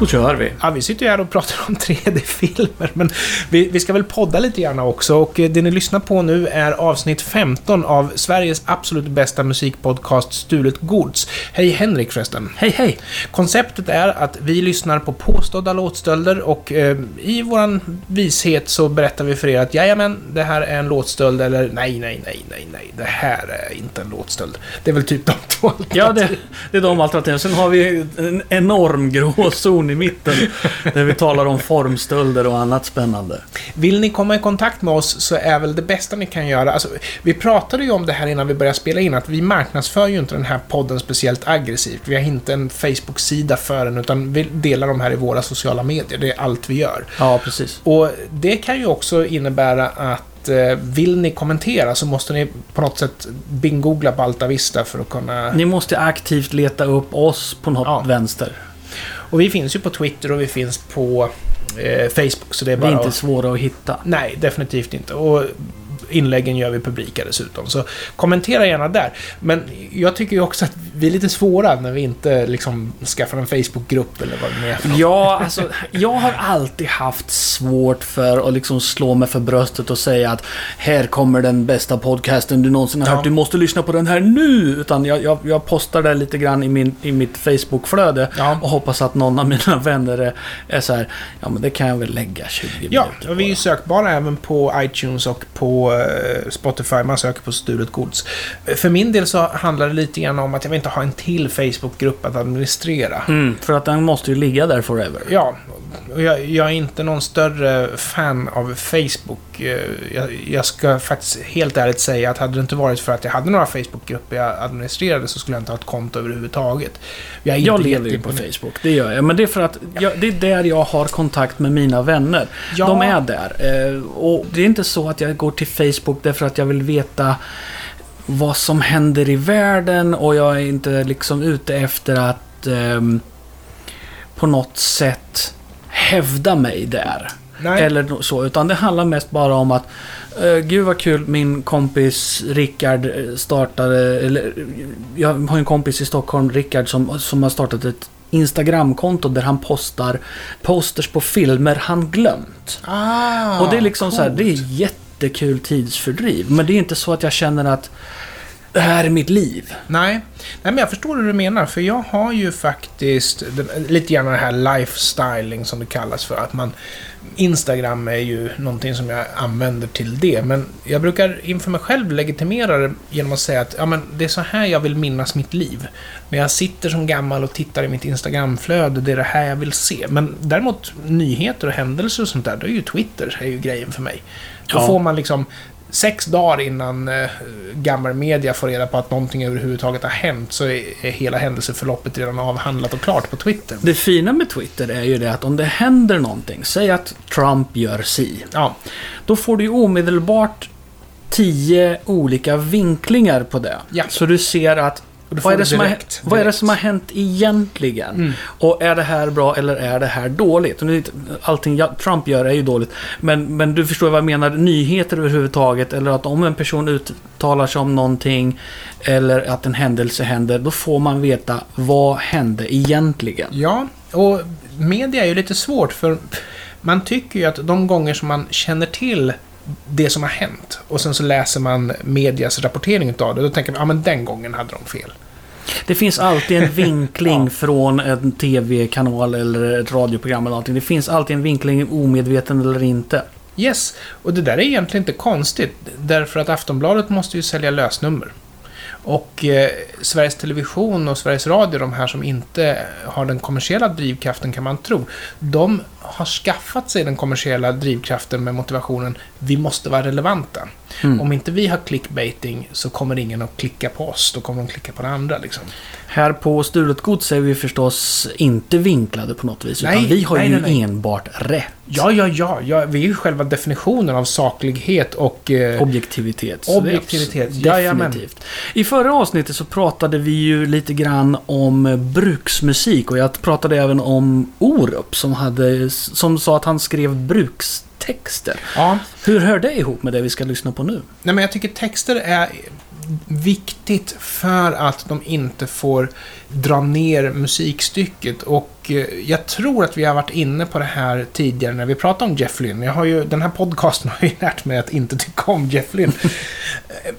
Då kör vi. Ja, vi sitter ju här och pratar om 3D-filmer, men vi ska väl podda lite gärna också. Och det ni lyssnar på nu är avsnitt 15 av Sveriges absolut bästa musikpodcast Stuart Goods. Hej Henrik förresten. Hej hej. Konceptet är att vi lyssnar på påstådda låtstölder och i våran vishet så berättar vi för er att jajamän, det här är en låtstöld, eller nej, det här är inte en låtstöld. Det är väl typ de två. Ja, det är de alternativen. Sen har vi en enorm gråzon i mitten där vi talar om formstölder och annat spännande. Vill ni komma i kontakt med oss så är väl det bästa ni kan göra. Alltså, vi pratade ju om det här innan vi började spela in, att vi marknadsför ju inte den här podden speciellt aggressivt. Vi har inte en Facebook-sida för den, utan vi delar dem här i våra sociala medier. Det är allt vi gör. Ja, precis. Och det kan ju också innebära att vill ni kommentera så måste ni på något sätt bingoogla på Altavista för att kunna... Ni måste aktivt leta upp oss på något vänster. Och vi finns ju på Twitter och vi finns på Facebook, så det är bara... Det är inte svåra att hitta. Nej, definitivt inte. Och inläggen gör vi publika dessutom, så kommentera gärna där. Men jag tycker ju också att vi är lite svåra när vi inte liksom skaffar en Facebookgrupp eller vad det är för något. Ja, alltså, jag har alltid haft svårt för att liksom slå mig för bröstet och säga att här kommer den bästa podcasten du någonsin har hört, du måste lyssna på den här nu, utan jag postar det lite grann i mitt Facebookflöde och hoppas att någon av mina vänner är så här, ja men det kan jag väl lägga 20 minuter på. Och vi är ju sökbara även på iTunes och på Spotify, man söker på Stulet Gods. För min del så handlar det lite grann om att jag vill inte ha en till Facebookgrupp att administrera. För att den måste ju ligga där forever. Ja, och jag är inte någon större fan av Facebook. Jag ska faktiskt helt ärligt säga att hade det inte varit för att jag hade några Facebookgrupper jag administrerade så skulle jag inte ha ett konto överhuvudtaget. Jag lever ju på Facebook, det gör jag. Men det är för att det är där jag har kontakt med mina vänner. Ja. De är där. Och det är inte så att jag går till Facebook därför att jag vill veta vad som händer i världen, och jag är inte liksom ute efter att på något sätt hävda mig där. Nej. Eller så, utan det handlar mest bara om att gud vad kul, min kompis Rickard startade, eller jag har en kompis i Stockholm, Rickard, som har startat ett Instagramkonto där han postar posters på filmer han glömt. Och det är liksom så här, det är jättekul tidsfördriv, men det är inte så att jag känner att det här är mitt liv. Nej, men jag förstår hur du menar, för jag har ju faktiskt lite grann den här lifestyling som det kallas för, att man Instagram är ju någonting som jag använder till det, men jag brukar inför mig själv legitimera det genom att säga att ja, men det är så här jag vill minnas mitt liv. När jag sitter som gammal och tittar i mitt Instagramflöde, det är det här jag vill se. Men däremot nyheter och händelser och sånt där, då är ju Twitter är ju grejen för mig. Då får man liksom 6 dagar innan gammal media får reda på att någonting överhuvudtaget har hänt, så är hela händelseförloppet redan avhandlat och klart på Twitter. Det fina med Twitter är ju det att om det händer någonting, säg att Trump gör si, då får du ju omedelbart 10 olika vinklingar på det. Så du ser att vad är det som har hänt egentligen? Och är det här bra eller är det här dåligt? Allting Trump gör är ju dåligt, men du förstår vad jag menar, nyheter överhuvudtaget, eller att om en person uttalar sig om någonting eller att en händelse händer, då får man veta vad hände egentligen. Ja, och media är ju lite svårt, för man tycker ju att de gånger som man känner till det som har hänt, och sen så läser man medias rapportering av det, då tänker man, ja men den gången hade de fel. Det finns alltid en vinkling från en tv-kanal eller ett radioprogram eller någonting. Det finns alltid en vinkling, omedveten eller inte. Yes, och det där är egentligen inte konstigt, därför att Aftonbladet måste ju sälja lösnummer. Och Sveriges Television och Sveriges Radio, de här som inte har den kommersiella drivkraften kan man tro, de har skaffat sig den kommersiella drivkraften med motivationen, vi måste vara relevanta. Om inte vi har clickbaiting så kommer ingen att klicka på oss, då kommer de klicka på det andra liksom. Här på Stulet Gods är vi förstås inte vinklade på något vis, utan vi har enbart rätt. Ja, vi är ju själva definitionen av saklighet och objektivitet. Definitivt. I förra avsnittet så pratade vi ju lite grann om bruksmusik, och jag pratade även om Orup som sa att han skrev brukstexter. Ja. Hur hör det ihop med det vi ska lyssna på nu? Nej, men jag tycker texter är viktigt för att de inte får dra ner musikstycket, och Och jag tror att vi har varit inne på det här tidigare när vi pratade om Jeff Lynne. Jag har ju, den här podcasten har ju lärt mig att inte tycka om Jeff Lynne.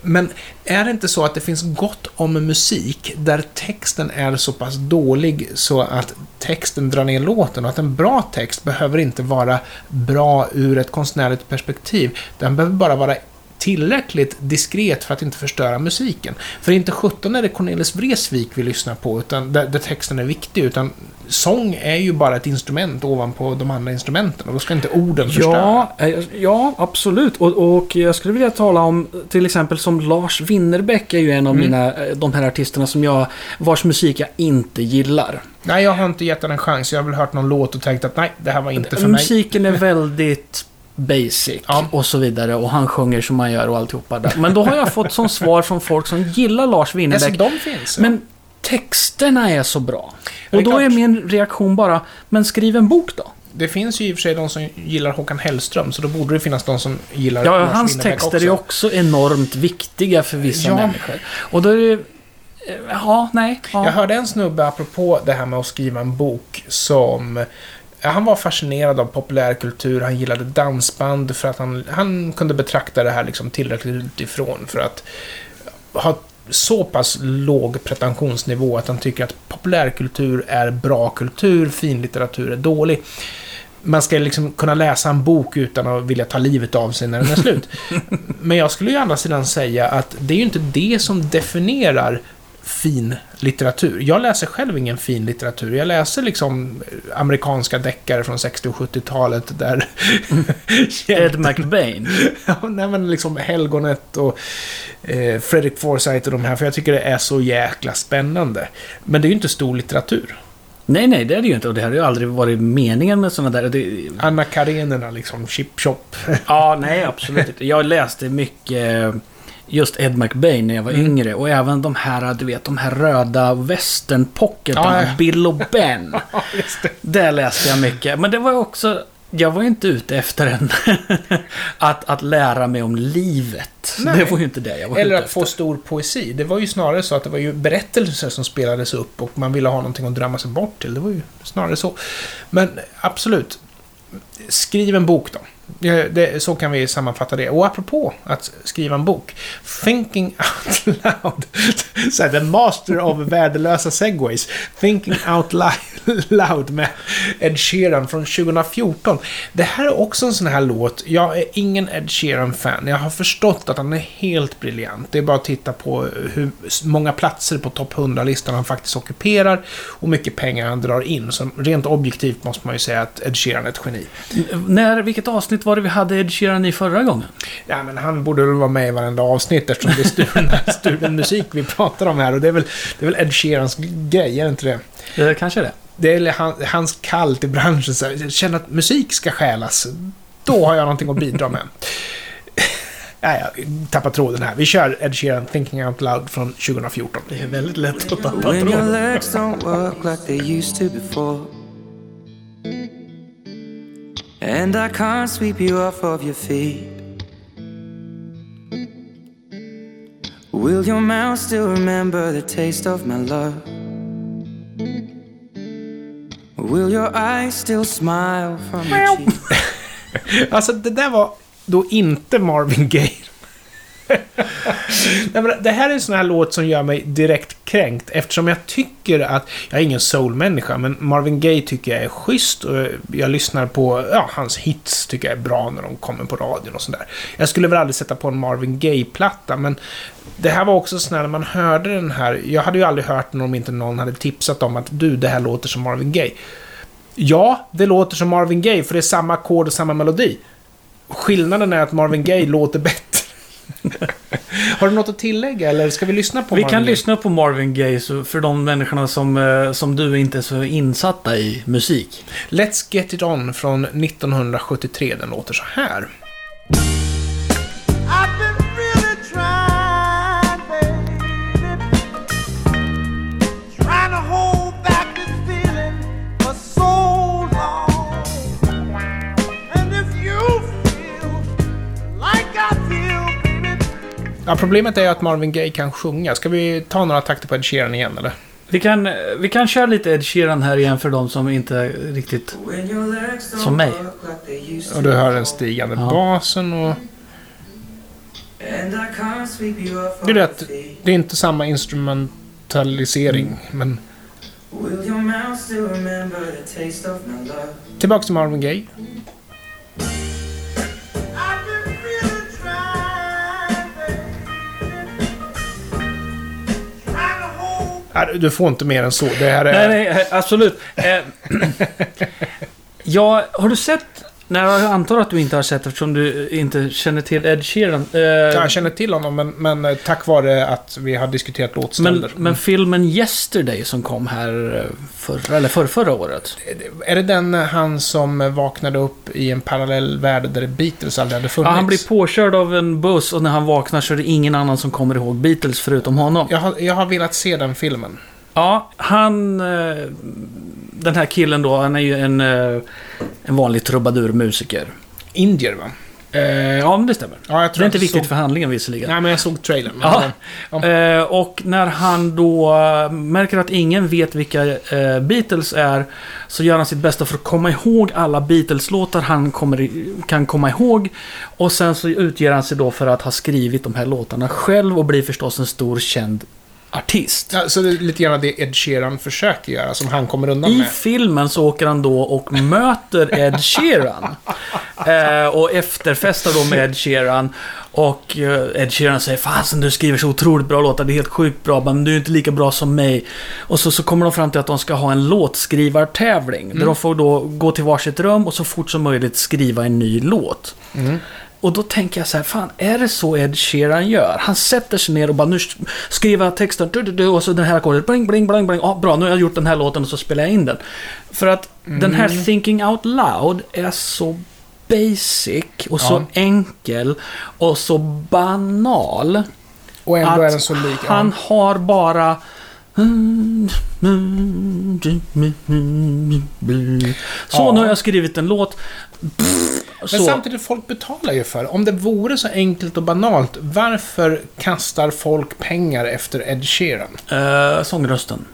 Men är det inte så att det finns gott om musik där texten är så pass dålig så att texten drar ner låten, och att en bra text behöver inte vara bra ur ett konstnärligt perspektiv. Den behöver bara vara tillräckligt diskret för att inte förstöra musiken. För inte 17 är det Cornelis Vreeswijk vi lyssnar på, utan där texten är viktig, utan sång är ju bara ett instrument ovanpå de andra instrumenten, och då ska inte orden förstöra. Ja, absolut. Och jag skulle vilja tala om till exempel som Lars Winnerbäck är ju en av de här artisterna som vars musik jag inte gillar. Nej, jag har inte gett den en chans. Jag har väl hört någon låt och tänkt att nej, det här var inte för mig. Musiken är väldigt basic och så vidare, och han sjunger som man gör och alltihopa där. Men då har jag fått som svar från folk som gillar Lars Winnerbäck. Ja, de finns, ja. Men texterna är så bra. Och då är min reaktion bara, men skriv en bok då. Det finns ju i och för sig de som gillar Håkan Hellström, så då borde det finnas de som gillar Lars Winnerbäck. Ja, hans texter också är också enormt viktiga för vissa människor. Och då är det Jag hörde en snubbe apropå det här med att skriva en bok som... Han var fascinerad av populärkultur, han gillade dansband för att han kunde betrakta det här liksom tillräckligt utifrån för att ha så pass låg pretensionsnivå att han tycker att populärkultur är bra kultur, finlitteratur är dålig. Man ska liksom kunna läsa en bok utan att vilja ta livet av sig när den är slut. Men jag skulle ju å andra sidan säga att det är ju inte det som definierar fin litteratur. Jag läser själv ingen fin litteratur. Jag läser liksom amerikanska deckare från 60- och 70-talet där Ed McBain. Nej, men liksom Helgonet och Frederick Forsyth och de här, för jag tycker det är så jäkla spännande. Men det är ju inte stor litteratur. Nej, det är det ju inte. Och det har ju aldrig varit meningen med sådana där... Anna Karenina, liksom Chip Chop. Nej, absolut inte. Jag läste mycket... just Ed McBain när jag var yngre, och även de här, du vet, de här röda västernpocketarna, Bill och Ben. Just det. Där läste jag mycket, men det var också, jag var ju inte ute efter en att lära mig om livet. Nej. Det var ju inte det jag var ute efter. Eller att få stor poesi. Det var ju snarare så att det var ju berättelser som spelades upp, och man ville ha någonting att drömma sig bort till. Det var ju snarare så. Men absolut, skriv en bok då. Så kan vi sammanfatta det. Och apropå att skriva en bok, Thinking Out Loud, så the master of värdelösa segways, Thinking Out Loud med Ed Sheeran från 2014. Det här är också en sån här låt. Jag är ingen Ed Sheeran-fan. Jag har förstått att han är helt briljant. Det är bara att titta på hur många platser på topp 100-listan han faktiskt ockuperar och mycket pengar han drar in. Så rent objektivt måste man ju säga att Ed Sheeran är ett geni. Vilket avsnitt var det vi hade Ed Sheeran i förra gången? Ja, men han borde väl vara med i varenda avsnitt eftersom det är stulen musik vi pratar om här, och det är väl Ed Sheerans grej, är det inte det? Ja, kanske det. Det är hans kall till branschen, så jag känner att musik ska stjälas. Då har jag någonting att bidra med. Jag tappar tråden här. Vi kör Ed Sheeran, Thinking Out Loud från 2014. Det är väldigt lätt att tappa tråden. When your legs don't work like they used to before, and I can't sweep you off of your feet, will your mouth still remember the taste of my love? Will your eyes still smile from your cheek? Alltså, det där var då inte Marvin Gaye. Det här är en sån här låt som gör mig direkt kränkt, eftersom jag tycker att jag är ingen soulmänniska, men Marvin Gaye tycker jag är schysst, och jag lyssnar på hans hits, tycker jag är bra när de kommer på radion och sådär. Jag skulle väl aldrig sätta på en Marvin Gaye-platta, men det här var också sån här, när man hörde den här, jag hade ju aldrig hört den om inte någon hade tipsat om att det här låter som Marvin Gaye. Ja, det låter som Marvin Gaye, för det är samma ackord och samma melodi. Skillnaden är att Marvin Gaye låter bättre. Har du något att tillägga, eller ska vi lyssna på Marvin Gaye? Vi kan lyssna på Marvin Gaye för de människorna som du inte är så insatta i musik. Let's Get It On från 1973, den låter så här. Ja, problemet är att Marvin Gaye kan sjunga. Ska vi ta några takter på Ed Sheeran igen, eller? Vi kan köra lite Ed Sheeran här igen för de som inte riktigt som mig. Och du hör den stigande basen och... Det är rätt, det är inte samma instrumentalisering, men... Tillbaka till Marvin Gaye. Du får inte mer än så. Det här är... Nej, absolut. Ja, har du sett... Nej, jag antar att du inte har sett eftersom du inte känner till Ed Sheeran. Jag känner till honom, men tack vare att vi har diskuterat låtständer. Men filmen Yesterday som kom här förra året. Är det den han som vaknade upp i en parallell värld där Beatles aldrig hade funnits? Ja, han blir påkörd av en buss och när han vaknar så är det ingen annan som kommer ihåg Beatles förutom honom. Jag har velat se den filmen. Ja, den här killen då, han är ju en vanlig trubadurmusiker. Indier, va? Ja, men det stämmer. Ja, jag tror det är inte viktigt för handlingen visserligen. Nej, men jag såg trailern. Ja. Ja. Och när han då märker att ingen vet vilka Beatles är, så gör han sitt bästa för att komma ihåg alla Beatles-låtar han kan komma ihåg. Och sen så utger han sig då för att ha skrivit de här låtarna själv och blir förstås en stor känd artist. Ja, så det är lite grann det Ed Sheeran försöker göra som han kommer undan med. I filmen så åker han då och möter Ed Sheeran och efterfestar då med Ed Sheeran och Ed Sheeran säger fasen, du skriver så otroligt bra låtar, det är helt sjukt bra, men du är inte lika bra som mig. Och så kommer de fram till att de ska ha en låtskrivartävling där de får då gå till varsitt rum och så fort som möjligt skriva en ny låt. Mm. Och då tänker jag så här, fan, är det så Ed Sheeran gör? Han sätter sig ner och bara, nu skriver jag texten, och så den här ackordet, bling, bling, bling, bling. Ja, bra, nu har jag gjort den här låten och så spelar jag in den. För att den här Thinking Out Loud är så basic och så enkel och så banal. Och ändå är den så lik. Han har bara... Så nu har jag skrivit en låt. Men samtidigt, folk betalar ju för. Om det vore så enkelt och banalt, varför kastar folk pengar efter Ed Sheeran? Sångrösten.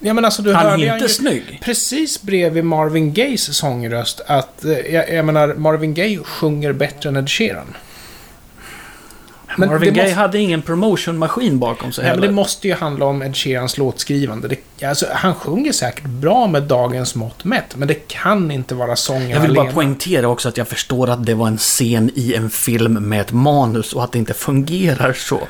Ja, men alltså, han är inte snygg. Precis bredvid Marvin Gayes sångröst. Att, jag menar, Marvin Gaye sjunger bättre än Ed Sheeran. Men Marvin Gaye hade ingen promotionmaskin bakom sig heller. Men det måste ju handla om Ed Sheerans låtskrivande. Alltså, han sjunger säkert bra med dagens mått mätt, men det kan inte vara sången. Jag vill bara poängtera också att jag förstår att det var en scen i en film med ett manus och att det inte fungerar så.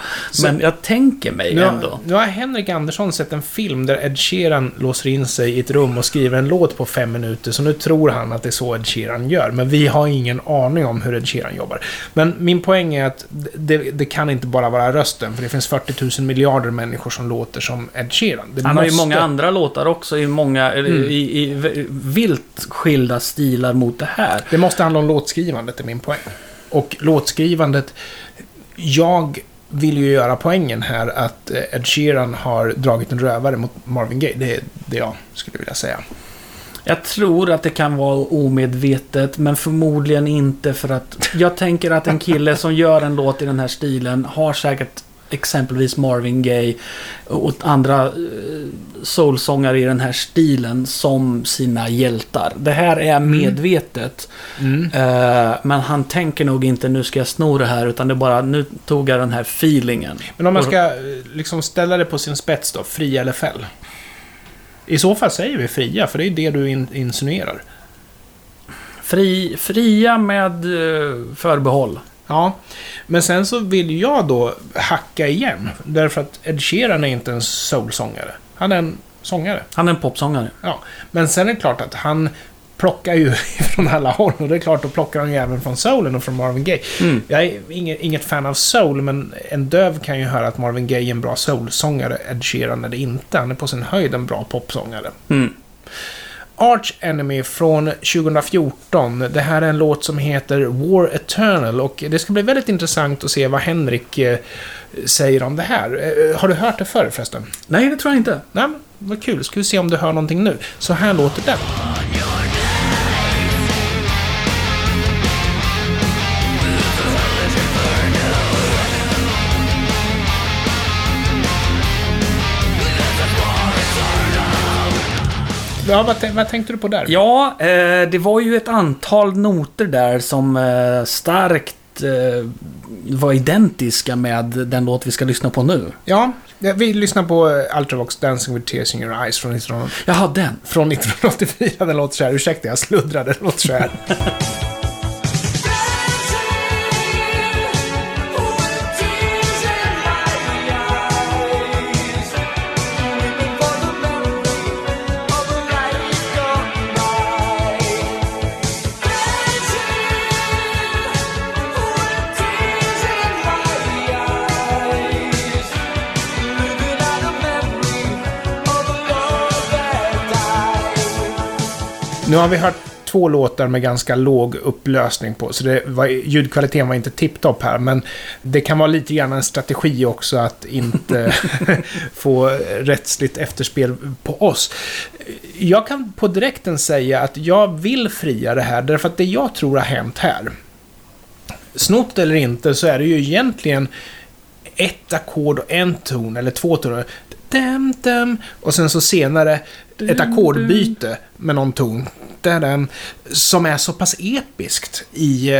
Men jag tänker mig ändå. Nu har Henrik Andersson sett en film där Ed Sheeran låser in sig i ett rum och skriver en låt på 5 minuter, så nu tror han att det är så Ed Sheeran gör. Men vi har ingen aning om hur Ed Sheeran jobbar. Men min poäng är att det kan inte bara vara rösten, för det finns 40 000 miljarder människor som låter som Ed Sheeran. Han har ju många andra låtar också i många i vilt skilda stilar mot det här. Det måste handla om låtskrivandet, är min poäng. Och låtskrivandet, jag vill ju göra poängen här att Ed Sheeran har dragit en rövare mot Marvin Gaye. Det är det jag skulle vilja säga. Jag tror att det kan vara omedvetet, men förmodligen inte, för att jag tänker att en kille som gör en låt i den här stilen har säkert exempelvis Marvin Gaye och andra soulsångare i den här stilen som sina hjältar. Det här är medvetet. Men han tänker nog inte, nu ska jag sno det här, utan det är bara, nu tog jag den här feelingen. Men om man ska liksom ställa det på sin spets då, fria eller fäll? I så fall säger vi fria, för det är det du insinuerar. Fria med förbehåll. Ja, men sen så vill jag då hacka igen, därför att Ed Sheeran är inte en soulsångare. Han är en sångare. Han är en popsångare. Ja, men sen är det klart att han plockar ju från alla håll, och det är klart att plockar han ju även från soulen och från Marvin Gaye. Jag är inget fan av soul, men en döv kan ju höra att Marvin Gaye är en bra soulsångare. Ed Sheeran är det inte. Han är på sin höjd en bra popsångare. Arch Enemy från 2014. Det här är en låt som heter War Eternal, och det ska bli väldigt intressant att se vad Henrik säger om det här. Har du hört det förr förresten? Nej, det tror jag inte. Nej, men vad kul. Ska vi se om du hör någonting nu. Så här låter det. Ja, vad tänkte du på där? Ja, det var ju ett antal noter där som starkt var identiska med den låt vi ska lyssna på nu. Ja, vi lyssnar på Ultravox Dancing with Tears in Your Eyes från 1984. Den låter så här. Ursäkta, jag sluddrade. Den låter så här. Nu har vi hört två låtar med ganska låg upplösning på, så ljudkvaliteten var inte tipptopp här, men det kan vara lite grann en strategi också att inte få rättsligt efterspel på oss. Jag kan på direkten säga att jag vill fria det här, därför att det jag tror har hänt här, snott eller inte, så är det ju egentligen ett ackord och en ton, eller två toner. Och sen så senare ett ackordbyte med någon ton som är så pass episkt i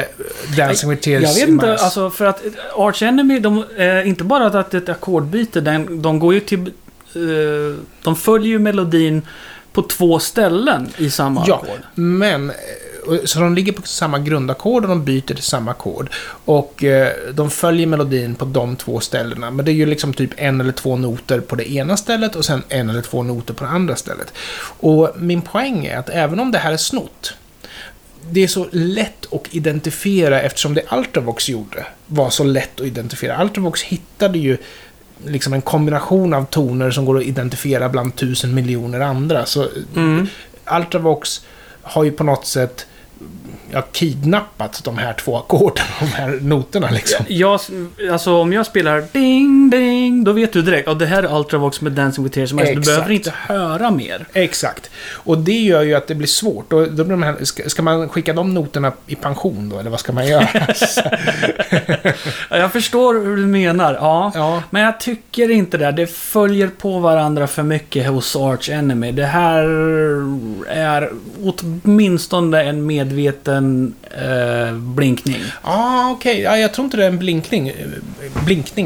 Dancing with Tears. Jag vet inte, alltså, för att Arch Enemy, de, inte bara att ett ackordbyte, de går ju till, de följer ju melodin på två ställen i samma ackord. Men så de ligger på samma grundackord och de byter till samma ackord. Och de följer melodin på de två ställena. Men det är ju liksom typ en eller två noter på det ena stället och sen en eller två noter på det andra stället. Och min poäng är att även om det här är snott, det är så lätt att identifiera, eftersom det Ultravox gjorde var så lätt att identifiera. Ultravox hittade ju liksom en kombination av toner som går att identifiera bland 1 000 miljoner andra. Så Ultravox har ju på något sätt kidnappat de här två ackorden, de här noterna liksom. Alltså om jag spelar ding ding, då vet du direkt att det här är Ultravox med Dancing with Tears. Du behöver inte höra mer. Exakt. Och det gör ju att det blir svårt. Och då blir de här, ska man skicka de noterna i pension då? Eller vad ska man göra? Jag förstår hur du menar. Ja. Men jag tycker inte det. Det följer på varandra för mycket hos Arch Enemy. Det här är åtminstone en medveten blinkning. Okej. Ja, jag tror inte det är en blinkning,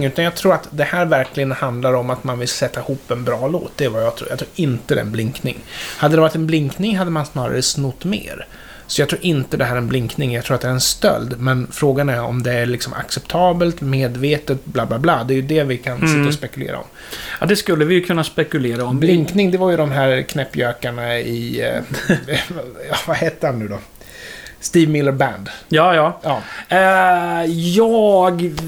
utan jag tror att det här verkligen handlar om att man vill sätta ihop en bra låt. Det är vad jag tror. Jag tror inte det är en blinkning. Hade det varit en blinkning hade man snarare snott mer. Så jag tror inte det här är en blinkning. Jag tror att det är en stöld. Men frågan är om det är liksom acceptabelt, medvetet, bla bla bla. Det är ju det vi kan sitta och spekulera om. Ja, det skulle vi ju kunna spekulera om. Blinkning, det var ju de här knäppjökarna i... vad hette han nu då? Steve Miller Band. Ja. Jag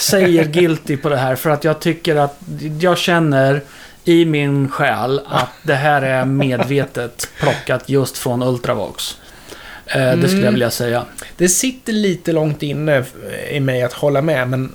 säger guilty på det här, för att jag tycker att jag känner i min själ att det här är medvetet plockat just från Ultravox. Det skulle jag vilja säga. Det sitter lite långt inne i mig att hålla med, men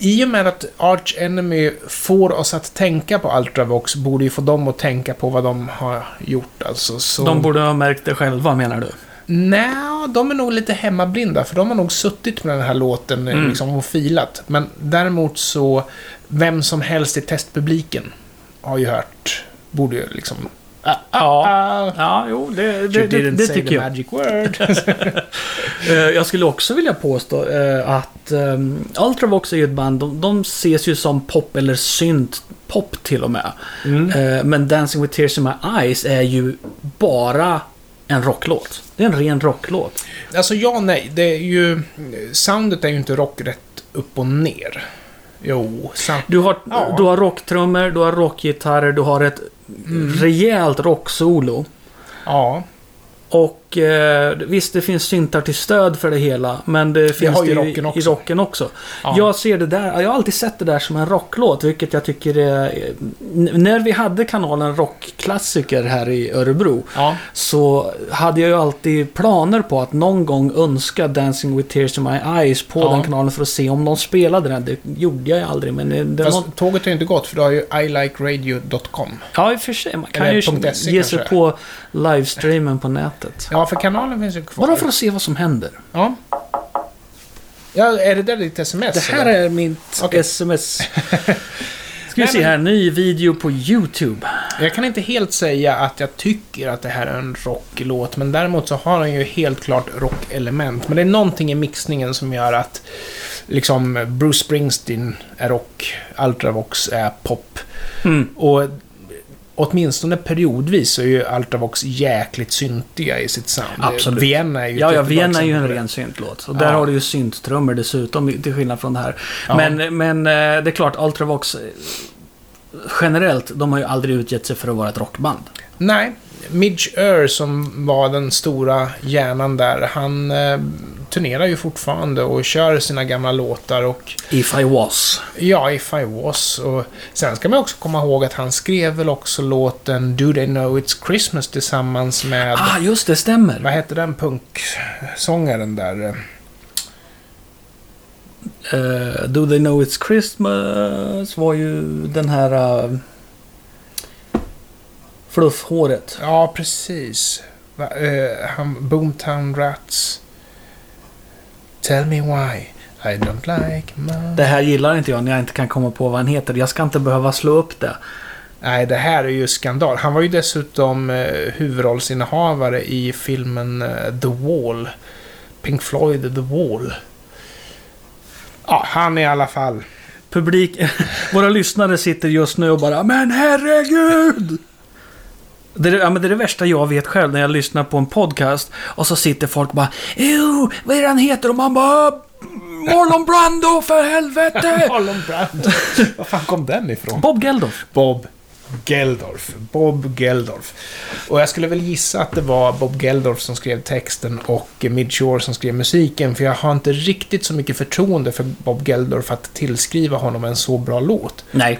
i och med att Arch Enemy får oss att tänka på Ultravox, borde ju få dem att tänka på vad de har gjort. Alltså, så... De borde ha märkt det själva, menar du? Nej, de är nog lite hemmablinda, för de har nog suttit med den här låten liksom, och filat. Men däremot så, vem som helst i testpubliken har ju hört, borde ju liksom... det tycker jag. Magic word. Jag skulle också vilja påstå att Ultravox är ju ett band, de ses ju som pop eller synt pop till och med. Men Dancing with Tears in My Eyes är ju bara en rocklåt. Det är en ren rocklåt. Alltså nej, det är ju, soundet är ju inte rock rätt upp och ner. Jo, sant. Du har rocktrummor, du har rockgitarrer, du har ett rejält rocksolo. Ja. Och visst, det finns syntar till stöd för det hela, men det finns det i rocken också. Ja. Jag har alltid sett det där som en rocklåt, vilket jag tycker är, när vi hade kanalen Rockklassiker här i Örebro, så hade jag ju alltid planer på att någon gång önska Dancing with Tears in My Eyes på den kanalen för att se om de spelade den. Det gjorde jag aldrig, men tåget är inte gott, för då har ju ilikeradio.com. Ja, i och för sig, man kan ju ge sig på livestreamen på nätet. Ja, för kanalen finns ju kvar. Bara för att se vad som händer. Ja, är det där ditt sms? Det här eller? Är mitt sms. Ska vi se här, ny video på YouTube. Jag kan inte helt säga att jag tycker att det här är en rocklåt, men däremot så har den ju helt klart rockelement. Men det är någonting i mixningen som gör att liksom Bruce Springsteen är rock, Ultravox är pop. Mm. Och åtminstone periodvis så är ju Ultravox jäkligt syntiga i sitt sound. Absolut. Vienna är ju, ja, Vienna är ju en ren syntlåt. Och där har du ju synttrummer dessutom, till skillnad från det här. Ja. Men det är klart, Ultravox generellt, de har ju aldrig utgett sig för att vara ett rockband. Nej, Midge Ure som var den stora hjärnan där, han turnerar ju fortfarande och kör sina gamla låtar och If I Was. Ja, If I Was. Och sen ska man också komma ihåg att han skrev väl också låten Do They Know It's Christmas tillsammans med... Ah, just det, stämmer. Vad heter den punksångaren där? Do They Know It's Christmas var ju den här... fluffhåret. Ja, precis. Boomtown Rats. Tell me why I don't like my... Det här gillar inte jag när jag inte kan komma på vad han heter. Jag ska inte behöva slå upp det. Nej, det här är ju skandal. Han var ju dessutom huvudrollsinnehavare i filmen The Wall. Pink Floyd The Wall. Ja, han är i alla fall... Publik... Våra lyssnare sitter just nu och bara, men herregud! Det är det värsta jag vet själv när jag lyssnar på en podcast och så sitter folk bara, ew, vad är det han heter? Och man bara, Marlon Brando, för helvete! Marlon Brando, vad fan kom den ifrån? Bob Geldof. Och jag skulle väl gissa att det var Bob Geldof som skrev texten och Midge Ure som skrev musiken, för jag har inte riktigt så mycket förtroende för Bob Geldof att tillskriva honom en så bra låt. Nej.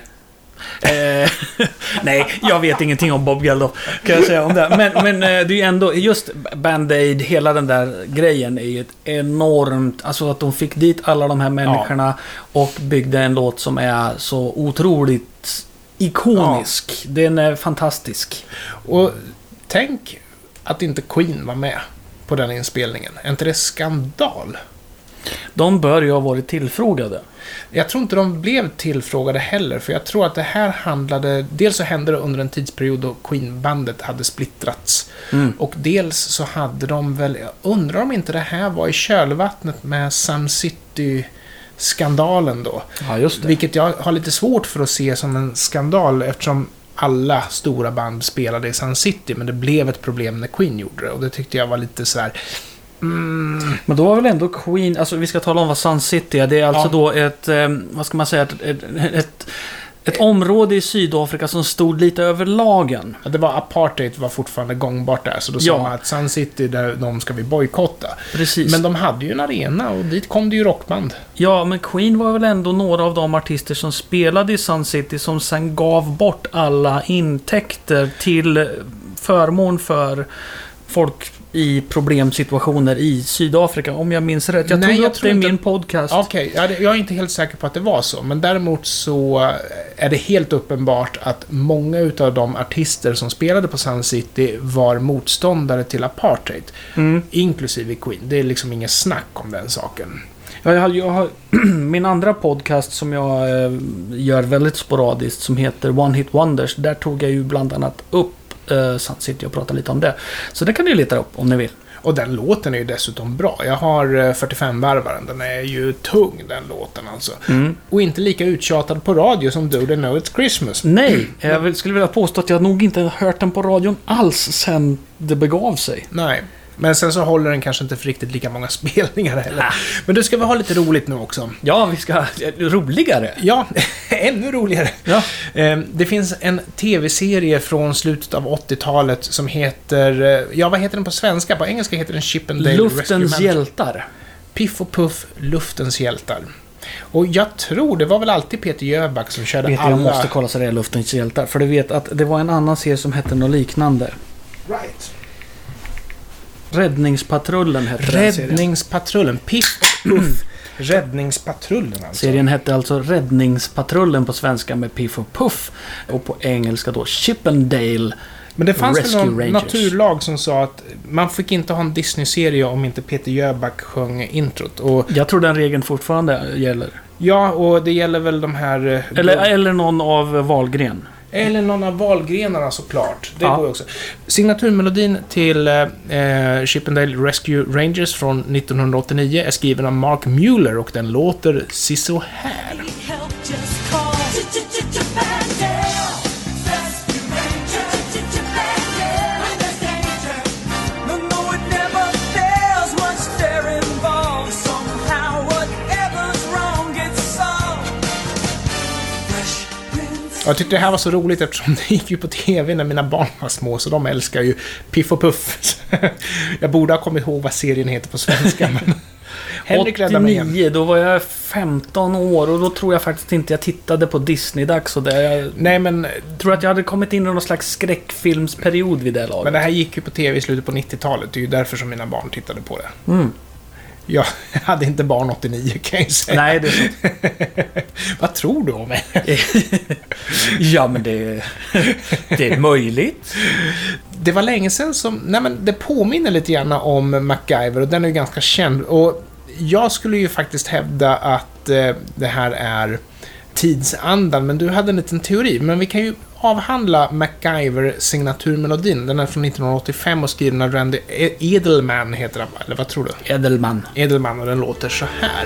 Nej, jag vet ingenting om Bob Geldof, kan jag säga om det. Men det är ju ändå just Band-Aid, hela den där grejen är ju ett enormt, alltså att de fick dit alla de här människorna och byggde en låt som är så otroligt ikonisk. Ja. Den är fantastisk. Och tänk att inte Queen var med på den inspelningen. Är inte det skandal? De bör ju ha varit tillfrågade. Jag tror inte de blev tillfrågade heller, för jag tror att det här handlade, dels så hände det under en tidsperiod då Queen-bandet hade splittrats, och dels så hade de väl, jag undrar om inte det här var i kölvattnet med Sun City skandalen då. Ja, just det. Vilket jag har lite svårt för att se som en skandal, eftersom alla stora band spelade i Sun City, men det blev ett problem när Queen gjorde det, och det tyckte jag var lite så här. Men då var väl ändå Queen, alltså vi ska tala om vad Sun City är. Det är alltså då ett, vad ska man säga, ett område i Sydafrika som stod lite över lagen. Ja, det var apartheid var fortfarande gångbart där, så då sa man att Sun City, där de ska vi bojkotta. Precis. Men de hade ju en arena och dit kom det ju rockband. Ja, men Queen var väl ändå några av de artister som spelade i Sun City som sen gav bort alla intäkter till förmån för folk i problemsituationer i Sydafrika, om jag minns rätt. Jag tror att det är min podcast. Okej, jag är inte helt säker på att det var så, men däremot så är det helt uppenbart att många utav de artister som spelade på Sun City var motståndare till apartheid, inklusive Queen. Det är liksom ingen snack om den saken. Jag har min andra podcast som jag gör väldigt sporadiskt, som heter One Hit Wonders. Där tog jag ju bland annat upp Sun City och prata lite om det. Så det kan ni leta upp om ni vill. Och den låten är ju dessutom bra. Jag har 45-varvaren. Den är ju tung, den låten alltså. Och inte lika uttjatad på radio som Do They Know It's Christmas. Nej, jag skulle vilja påstå att jag nog inte har hört den på radion alls sen det begav sig. Nej, men sen så håller den kanske inte för riktigt lika många spelningar heller. Men du, ska vi ha lite roligt nu också? Ja, vi ska ha roligare. Ja, ännu roligare. Ja. Det finns en tv-serie från slutet av 80-talet som heter... Ja, vad heter den på svenska? På engelska heter den Chip and Dale Luftens Hjältar. Piff och Puff, Luftens Hjältar. Och jag tror, det var väl alltid Peter Jöback som körde alla... Jag måste kolla så det är Luftens Hjältar. För du vet att det var en annan serie som hette något liknande. Right. Räddningspatrullen hette den serien. Räddningspatrullen, Piff och Puff. Räddningspatrullen alltså. Serien hette alltså Räddningspatrullen på svenska med Piff och Puff. Och på engelska då Chip and Dale. Men det fanns Rescue väl någon Rangers. Naturlag som sa att man fick inte ha en Disney-serie om inte Peter Jöback sjöng introt. Och jag tror den regeln fortfarande gäller. Ja, och det gäller väl de här... Eller någon av Wahlgren. Eller någon av Wahlgrenarna, såklart. Det går också. Signaturmelodin till Chip and Dale Rescue Rangers från 1989 är skriven av Mark Mueller och den låter så här. Jag tyckte det här var så roligt eftersom det gick ju på tv när mina barn var små, så de älskar ju Piff och Puff. Jag borde ha kommit ihåg vad serien heter på svenska. Men... 89, då var jag 15 år och då tror jag faktiskt inte jag tittade på Disney-dags. Nej, men tror att jag hade kommit in i någon slags skräckfilmsperiod vid det laget. Men det här gick ju på tv i slutet på 90-talet, det är ju därför som mina barn tittade på det. Mm. Jag hade inte barn 89, kan jag säga. Nej, det är så. Vad tror du om mig? Ja, men det är möjligt. Det var länge sedan som... Nej, men det påminner lite grann om MacGyver och den är ju ganska känd. Och jag skulle ju faktiskt hävda att det här är tidsandan, men du hade en liten teori. Men vi kan ju avhandla MacGyver-signaturmelodin. Den är från 1985 och skriven av Randy Edelman heter han, eller vad tror du? Edelman, och den låter så här.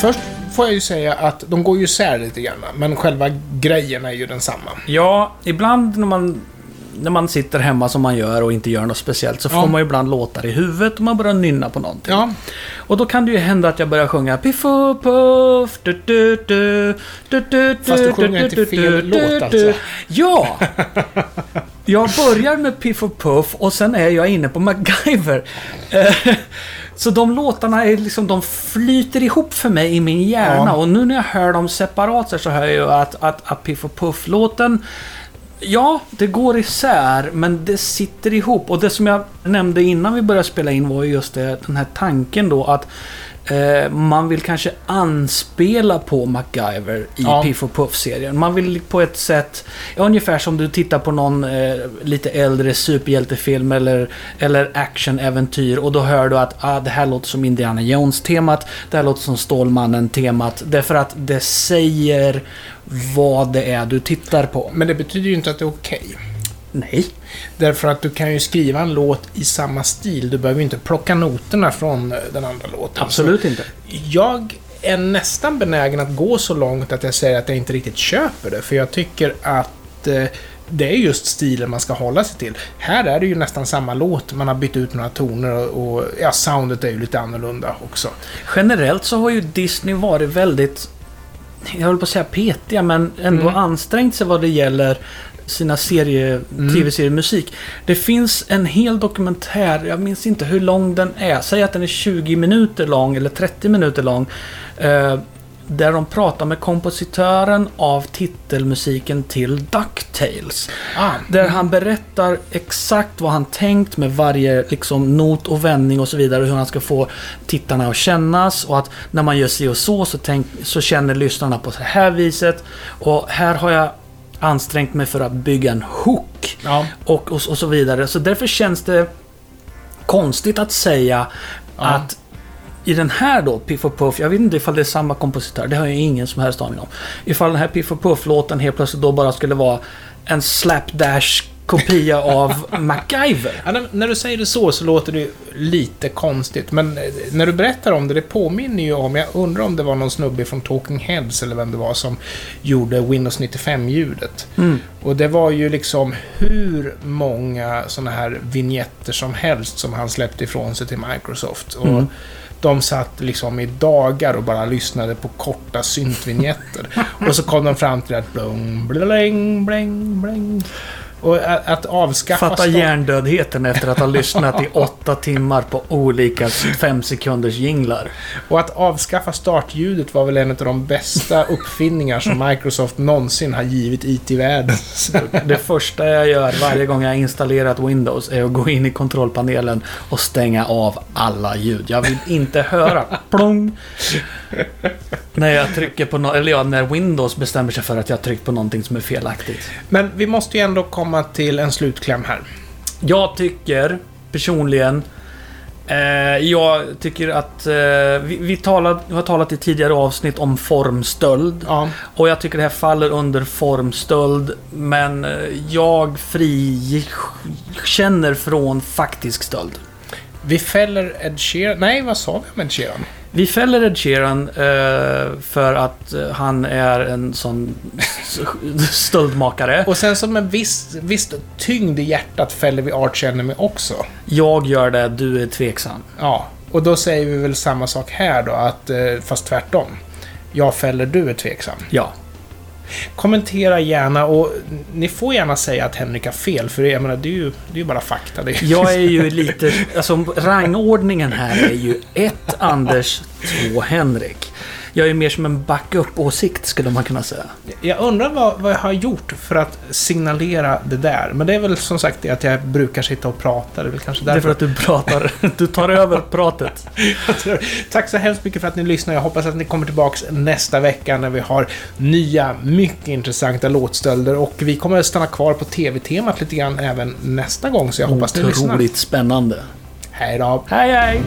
Först får jag ju säga att de går ju isär lite grann, men själva grejen är ju densamma. Ja, ibland när man sitter hemma som man gör och inte gör något speciellt så får man ju ibland låtar i huvudet och man börjar nynna på någonting. Ja. Och då kan det ju hända att jag börjar sjunga Piff och Puff. Fast du sjunger inte fel låt alltså. Ja! Jag börjar med Piff och Puff och sen är jag inne på MacGyver. Så de låtarna är liksom, de flyter ihop för mig i min hjärna. Ja. Och nu när jag hör dem separat så hör jag ju att Piff och Puff-låten, ja, det går isär, men det sitter ihop. Och det som jag nämnde innan vi började spela in var just den här tanken då att man vill kanske anspela på MacGyver i Piff och Puff-serien. Man vill på ett sätt, ungefär som du tittar på någon lite äldre superhjältefilm eller action-äventyr och då hör du att det här låter som Indiana Jones-temat, det här låter som Stålmannen-temat, därför att det säger vad det är du tittar på. Men det betyder ju inte att det är okej. Nej. Därför att du kan ju skriva en låt i samma stil. Du behöver ju inte plocka noterna från den andra låten. Absolut så inte. Jag är nästan benägen att gå så långt att jag säger att jag inte riktigt köper det. För jag tycker att det är just stilen man ska hålla sig till. Här är det ju nästan samma låt. Man har bytt ut några toner och ja, soundet är ju lite annorlunda också. Generellt så har ju Disney varit väldigt, jag håller på att säga petiga, men ändå ansträngt sig vad det gäller sina tv-seriemusik. Det finns en hel dokumentär, jag minns inte hur lång den är, säg att den är 20 minuter lång eller 30 minuter lång, där de pratar med kompositören av titelmusiken till Ducktales, där han berättar exakt vad han tänkt med varje liksom not och vändning och så vidare, och hur han ska få tittarna att kännas, och att när man gör sig och så känner lyssnarna på det här viset, och här har jag ansträngt mig för att bygga en hook och så vidare. Så därför känns det konstigt att säga att i den här då Piff och Puff, jag vet inte ifall det är samma kompositör, det har jag ingen som helst aning om, ifall den här Piff och Puff-låten helt plötsligt då bara skulle vara en slapdash kopia av MacGyver. Ja, när du säger det så låter det lite konstigt, men när du berättar om det påminner ju om, jag undrar om det var någon snubbe från Talking Heads eller vem det var som gjorde Windows 95-ljudet. Och det var ju liksom hur många såna här vignetter som helst som han släppte ifrån sig till Microsoft, och de satt liksom i dagar och bara lyssnade på korta syntvinjetter. Och så kom de fram till att blung, bling, bling, bling. Och att avskaffa... Fatta hjärndödheten efter att ha lyssnat i 8 timmar på olika 5 sekunders jinglar. Och att avskaffa startljudet var väl en av de bästa uppfinningar som Microsoft någonsin har givit IT-världen. Det första jag gör varje gång jag installerat Windows är att gå in i kontrollpanelen och stänga av alla ljud. Jag vill inte höra plong när jag trycker på när Windows bestämmer sig för att jag tryckt på någonting som är felaktigt. Men vi måste ju ändå komma till en slutkläm här. Jag tycker personligen att vi har talat i tidigare avsnitt om formstöld, ja. Och jag tycker det här faller under formstöld, men jag känner från faktisk stöld. Vi fäller Ed Sheeran. Nej, vad sa vi om Ed Sheeran? Vi fäller Ed Sheeran för att han är en sån stöldmakare. Och sen som en viss tyngd i hjärtat fäller vi Arch Enemy också. Jag gör det, du är tveksam. Ja, och då säger vi väl samma sak här då, att, fast tvärtom. Jag fäller, du är tveksam. Ja. Kommentera gärna, och ni får gärna säga att Henrik har fel, för jag menar, det är ju bara fakta det. Jag är ju lite, alltså rangordningen här är ju 1 Anders, 2 Henrik. Jag är mer som en backup-åsikt skulle man kunna säga. Jag undrar vad jag har gjort för att signalera det där. Men det är väl som sagt det att jag brukar sitta och prata. Det är väl kanske därför. Det är för att du pratar. Du tar över pratet. Tack så hemskt mycket för att ni lyssnar. Jag hoppas att ni kommer tillbaka nästa vecka när vi har nya, mycket intressanta låtstölder. Och vi kommer att stanna kvar på tv-temat lite grann även nästa gång. Så jag hoppas ni lyssnar. Otroligt spännande. Hej då. Hej hej.